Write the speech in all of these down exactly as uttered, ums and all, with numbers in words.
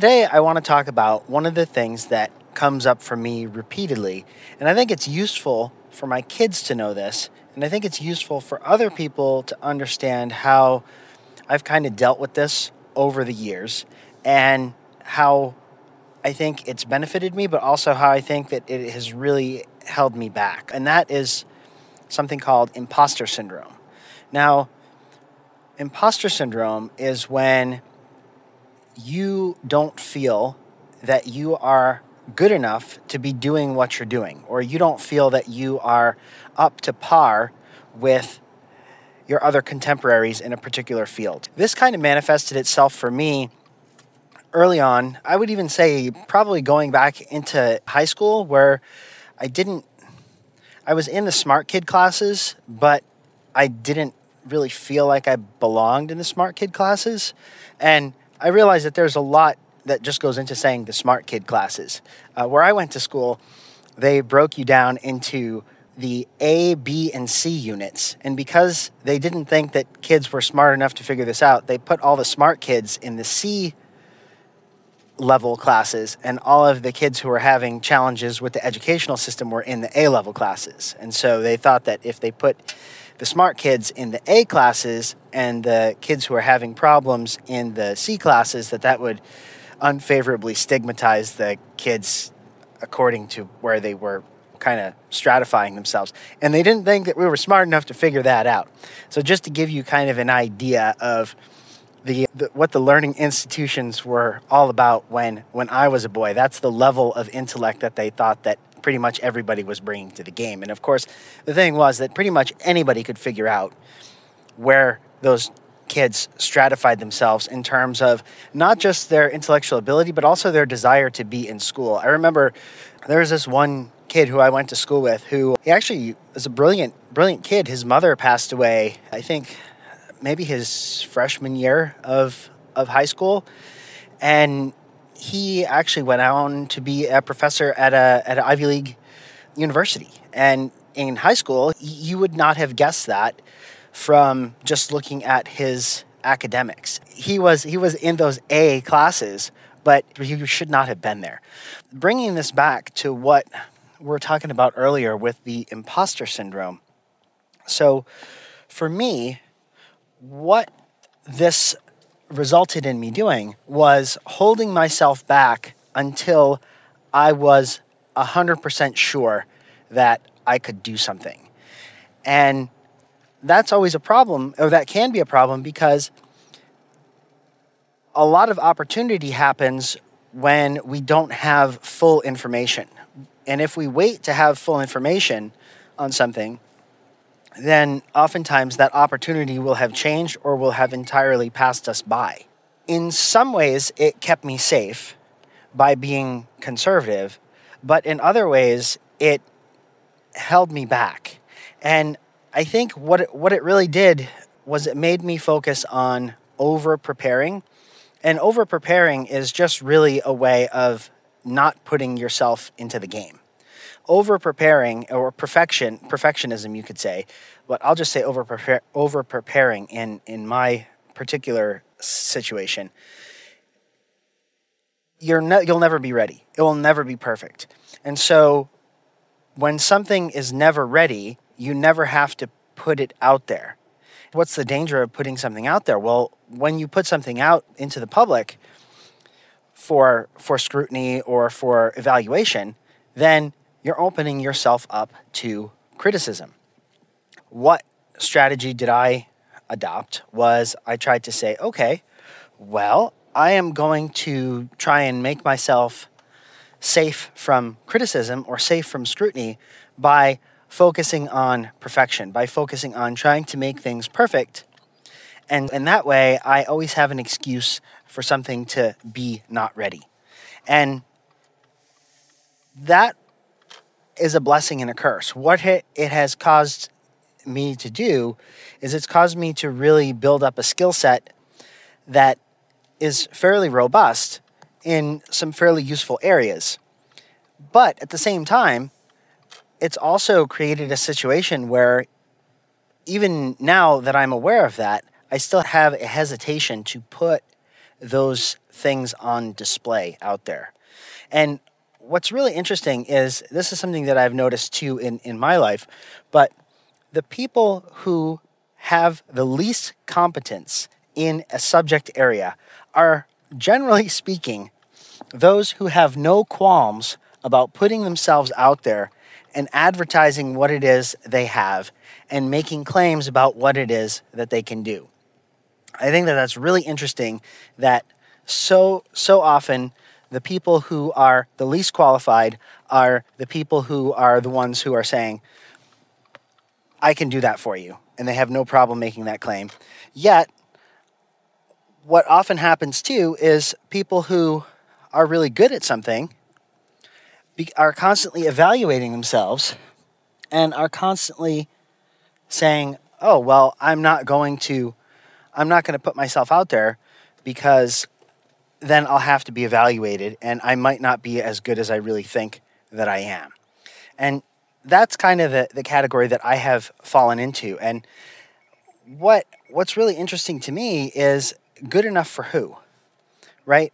Today, I want to talk about one of the things that comes up for me repeatedly, and I think it's useful for my kids to know this, and I think it's useful for other people to understand how I've kind of dealt with this over the years, and how I think it's benefited me, but also how I think that it has really held me back, and that is something called imposter syndrome. Now, imposter syndrome is when you don't feel that you are good enough to be doing what you're doing, or you don't feel that you are up to par with your other contemporaries in a particular field. This kind of manifested itself for me early on. I would even say probably going back into high school, where I didn't, I was in the smart kid classes, but I didn't really feel like I belonged in the smart kid classes. And I realized that there's a lot that just goes into saying the smart kid classes. Uh, where I went to school, they broke you down into the A, B, and C units. And because they didn't think that kids were smart enough to figure this out, they put all the smart kids in the C level classes, and all of the kids who were having challenges with the educational system were in the A level classes. And so they thought that if they put the smart kids in the A classes and the kids who are having problems in the C classes, that that would unfavorably stigmatize the kids according to where they were kind of stratifying themselves. And they didn't think that we were smart enough to figure that out. So just to give you kind of an idea of the, the what the learning institutions were all about when, when I was a boy, that's the level of intellect that they thought that pretty much everybody was bringing to the game. And of course, the thing was that pretty much anybody could figure out where those kids stratified themselves in terms of not just their intellectual ability, but also their desire to be in school. I remember there was this one kid who I went to school with who he actually was a brilliant, brilliant kid. His mother passed away, I think, maybe his freshman year of, of high school. And he actually went on to be a professor at a at an Ivy League university. And in high school, you would not have guessed that from just looking at his academics. He was he was in those A classes, but he should not have been there. Bringing this back to what we were talking about earlier with the imposter syndrome. So for me, what this resulted in me doing was holding myself back until I was one hundred percent sure that I could do something. And that's always a problem, or that can be a problem, because a lot of opportunity happens when we don't have full information. And if we wait to have full information on something, then oftentimes that opportunity will have changed or will have entirely passed us by. In some ways, it kept me safe by being conservative, but in other ways, it held me back. And I think what it, what it really did was it made me focus on over-preparing. And over-preparing is just really a way of not putting yourself into the game. Over-preparing, or perfection, perfectionism, you could say, but I'll just say over-prepare, over-preparing in, in my particular situation, you're ne- you'll never be ready. It will never be perfect. And so when something is never ready, you never have to put it out there. What's the danger of putting something out there? Well, when you put something out into the public for for scrutiny or for evaluation, then you're opening yourself up to criticism. What strategy did I adopt was I tried to say, okay, well, I am going to try and make myself safe from criticism or safe from scrutiny by focusing on perfection, by focusing on trying to make things perfect. And in that way, I always have an excuse for something to be not ready. And that is a blessing and a curse. What it has caused me to do is it's caused me to really build up a skill set that is fairly robust in some fairly useful areas. But at the same time, it's also created a situation where even now that I'm aware of that, I still have a hesitation to put those things on display out there. And what's really interesting is this is something that I've noticed too in, in my life, but the people who have the least competence in a subject area are, generally speaking, those who have no qualms about putting themselves out there and advertising what it is they have and making claims about what it is that they can do. I think that that's really interesting that so, so often the people who are the least qualified are the people who are the ones who are saying, I can do that for you. And they have no problem making that claim. Yet, what often happens too is people who are really good at something are constantly evaluating themselves and are constantly saying, oh, well, I'm not going to, I'm not going to put myself out there because then I'll have to be evaluated and I might not be as good as I really think that I am. And that's kind of the, the category that I have fallen into. And what what's really interesting to me is good enough for who, right?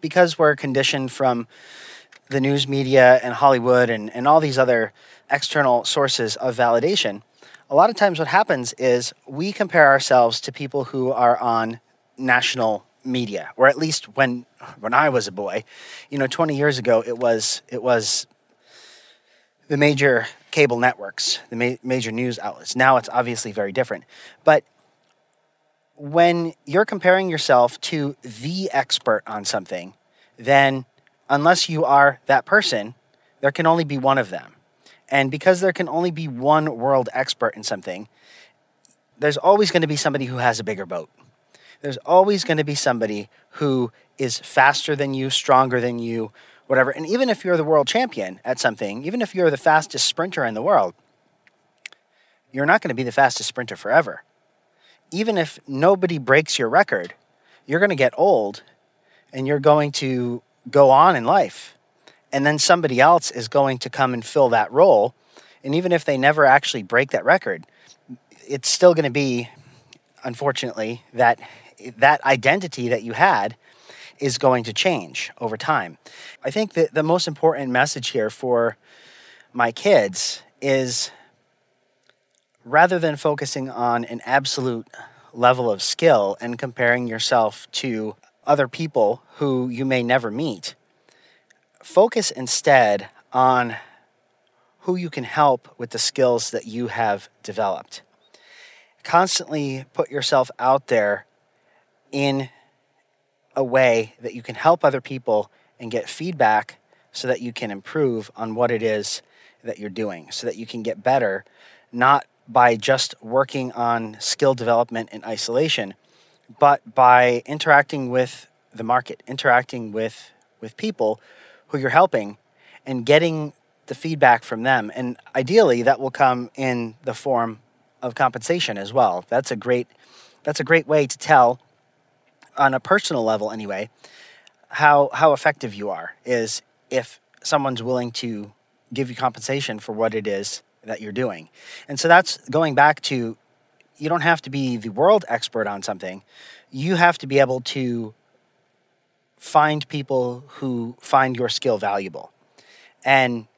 Because we're conditioned from the news media and Hollywood and, and all these other external sources of validation, a lot of times what happens is we compare ourselves to people who are on national media, or at least when when I was a boy, you know, twenty years ago, it was it was the major cable networks, the ma- major news outlets. Now it's obviously very different. But when you're comparing yourself to the expert on something, then unless you are that person, there can only be one of them. And because there can only be one world expert in something, there's always going to be somebody who has a bigger boat. There's always going to be somebody who is faster than you, stronger than you, whatever. And even if you're the world champion at something, even if you're the fastest sprinter in the world, you're not going to be the fastest sprinter forever. Even if nobody breaks your record, you're going to get old and you're going to go on in life. And then somebody else is going to come and fill that role. And even if they never actually break that record, it's still going to be, unfortunately, that that identity that you had is going to change over time. I think that the most important message here for my kids is rather than focusing on an absolute level of skill and comparing yourself to other people who you may never meet, focus instead on who you can help with the skills that you have developed. Constantly put yourself out there in a way that you can help other people and get feedback so that you can improve on what it is that you're doing, so that you can get better, not by just working on skill development in isolation, but by interacting with the market, interacting with, with people who you're helping and getting the feedback from them. And ideally that will come in the form of compensation as well. That's a great, that's a great way to tell, on a personal level anyway, how how effective you are is if someone's willing to give you compensation for what it is that you're doing. And so that's going back to, you don't have to be the world expert on something. You have to be able to find people who find your skill valuable. And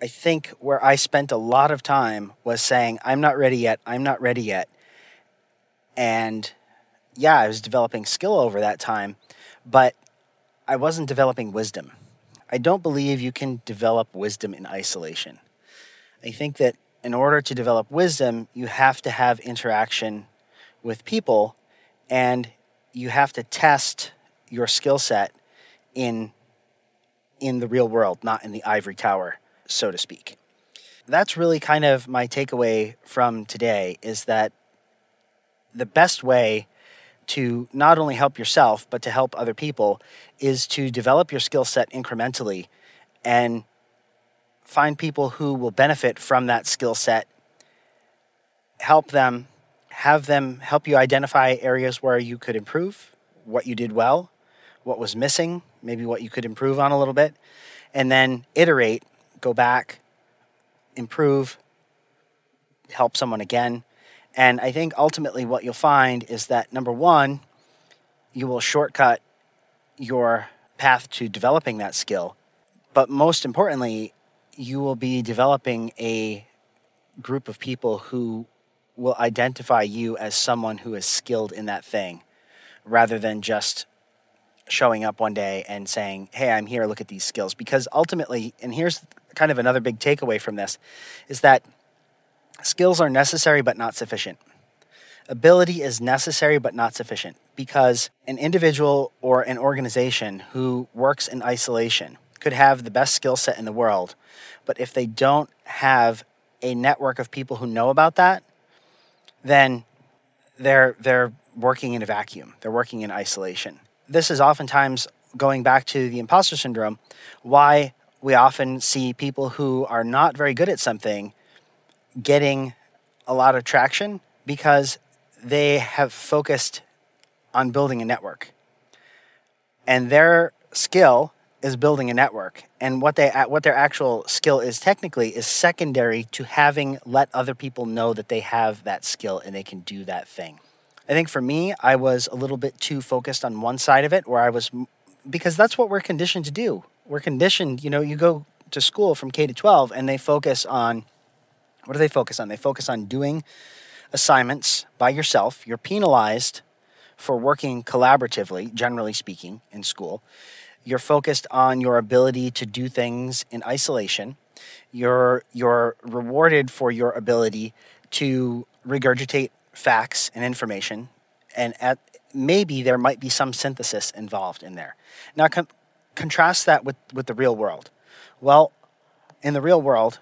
I think where I spent a lot of time was saying, I'm not ready yet, I'm not ready yet. And yeah, I was developing skill over that time, but I wasn't developing wisdom. I don't believe you can develop wisdom in isolation. I think that in order to develop wisdom, you have to have interaction with people and you have to test your skill set in, in the real world, not in the ivory tower, so to speak. That's really kind of my takeaway from today, is that the best way to not only help yourself, but to help other people is to develop your skill set incrementally and find people who will benefit from that skill set, help them, have them help you identify areas where you could improve, what you did well, what was missing, maybe what you could improve on a little bit, and then iterate, go back, improve, help someone again. And I think ultimately what you'll find is that, number one, you will shortcut your path to developing that skill. But most importantly, you will be developing a group of people who will identify you as someone who is skilled in that thing, rather than just showing up one day and saying, hey, I'm here, look at these skills. Because ultimately, and here's kind of another big takeaway from this, is that skills are necessary but not sufficient. Ability is necessary but not sufficient, because an individual or an organization who works in isolation could have the best skill set in the world, but if they don't have a network of people who know about that, then they're they're working in a vacuum. They're working in isolation. This is oftentimes, going back to the imposter syndrome, why we often see people who are not very good at something getting a lot of traction, because they have focused on building a network. And their skill is building a network. And what they what their actual skill is technically is secondary to having let other people know that they have that skill and they can do that thing. I think for me, I was a little bit too focused on one side of it, where I was, because that's what we're conditioned to do. We're conditioned, you know, you go to school from K to twelve and they focus on, what do they focus on? They focus on doing assignments by yourself. You're penalized for working collaboratively, generally speaking, in school. You're focused on your ability to do things in isolation. You're you're rewarded for your ability to regurgitate facts and information, and at, maybe there might be some synthesis involved in there. Now, con- contrast that with, with the real world. Well, in the real world,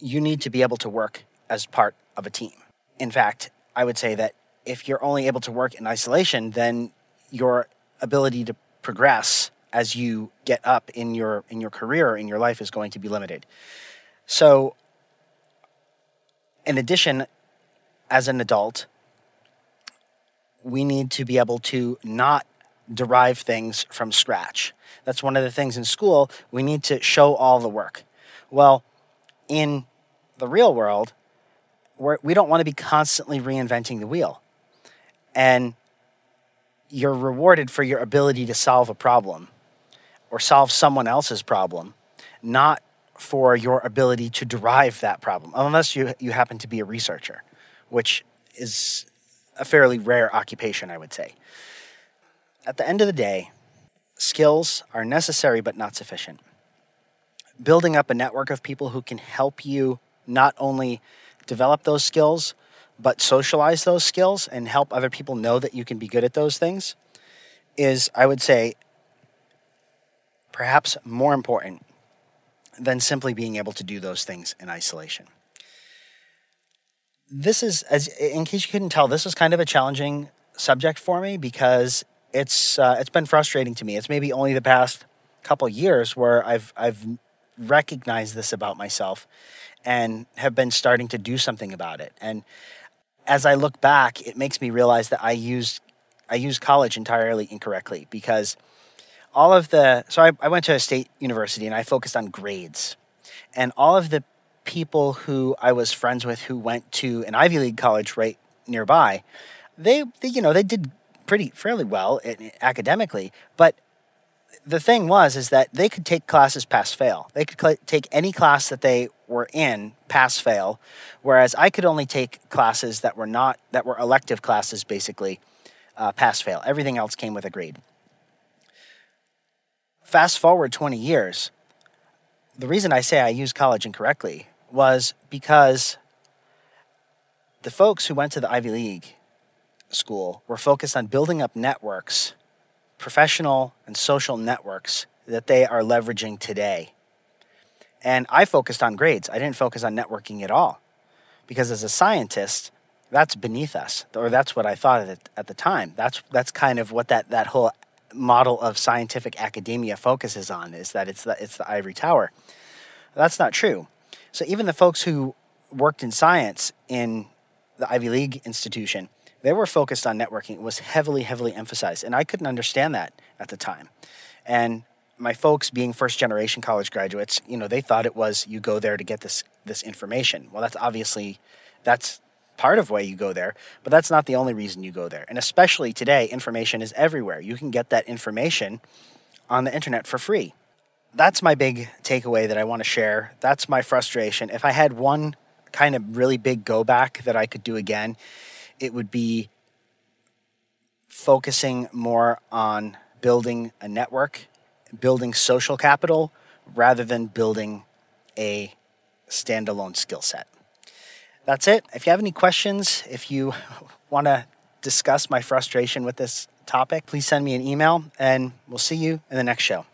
you need to be able to work as part of a team. In fact, I would say that if you're only able to work in isolation, then your ability to progress as you get up in your in your career, in your life, is going to be limited. So, in addition, as an adult, we need to be able to not derive things from scratch. That's one of the things in school, we need to show all the work. Well, in the real world, we're, we don't want to be constantly reinventing the wheel. And you're rewarded for your ability to solve a problem or solve someone else's problem, not for your ability to derive that problem, unless you, you happen to be a researcher, which is a fairly rare occupation, I would say. At the end of the day, skills are necessary but not sufficient. Building up a network of people who can help you not only develop those skills, but socialize those skills and help other people know that you can be good at those things is, I would say, perhaps more important than simply being able to do those things in isolation. This is, as in case you couldn't tell, this is kind of a challenging subject for me, because it's uh, it's been frustrating to me. It's maybe only the past couple years where I've I've recognized this about myself and have been starting to do something about it. And as I look back, it makes me realize that I used I used college entirely incorrectly, because all of the, so I, I went to a state university and I focused on grades. And all of the people who I was friends with who went to an Ivy League college right nearby, they, they you know, they did pretty fairly well academically. But the thing was, is that they could take classes pass-fail. They could cl- take any class that they were in pass-fail, whereas I could only take classes that were not, that were elective classes, basically, uh, pass-fail. Everything else came with a grade. Fast forward twenty years, the reason I say I used college incorrectly was because the folks who went to the Ivy League school were focused on building up networks, professional and social networks, that they are leveraging today. And I focused on grades. I didn't focus on networking at all, because as a scientist, that's beneath us, or that's what I thought at, at the time. That's that's kind of what that, that whole model of scientific academia focuses on, is that it's the, it's the ivory tower. That's not true. So even the folks who worked in science in the Ivy League institution, they were focused on networking. It was heavily, heavily emphasized. And I couldn't understand that at the time. And my folks, being first-generation college graduates, you know, they thought it was, you go there to get this this information. Well, that's obviously, that's part of why you go there, but that's not the only reason you go there. And especially today, information is everywhere. You can get that information on the internet for free. That's my big takeaway that I want to share. That's my frustration. If I had one kind of really big go back that I could do again, it would be focusing more on building a network, building social capital, rather than building a standalone skill set. That's it. If you have any questions, if you want to discuss my frustration with this topic, please send me an email, and we'll see you in the next show.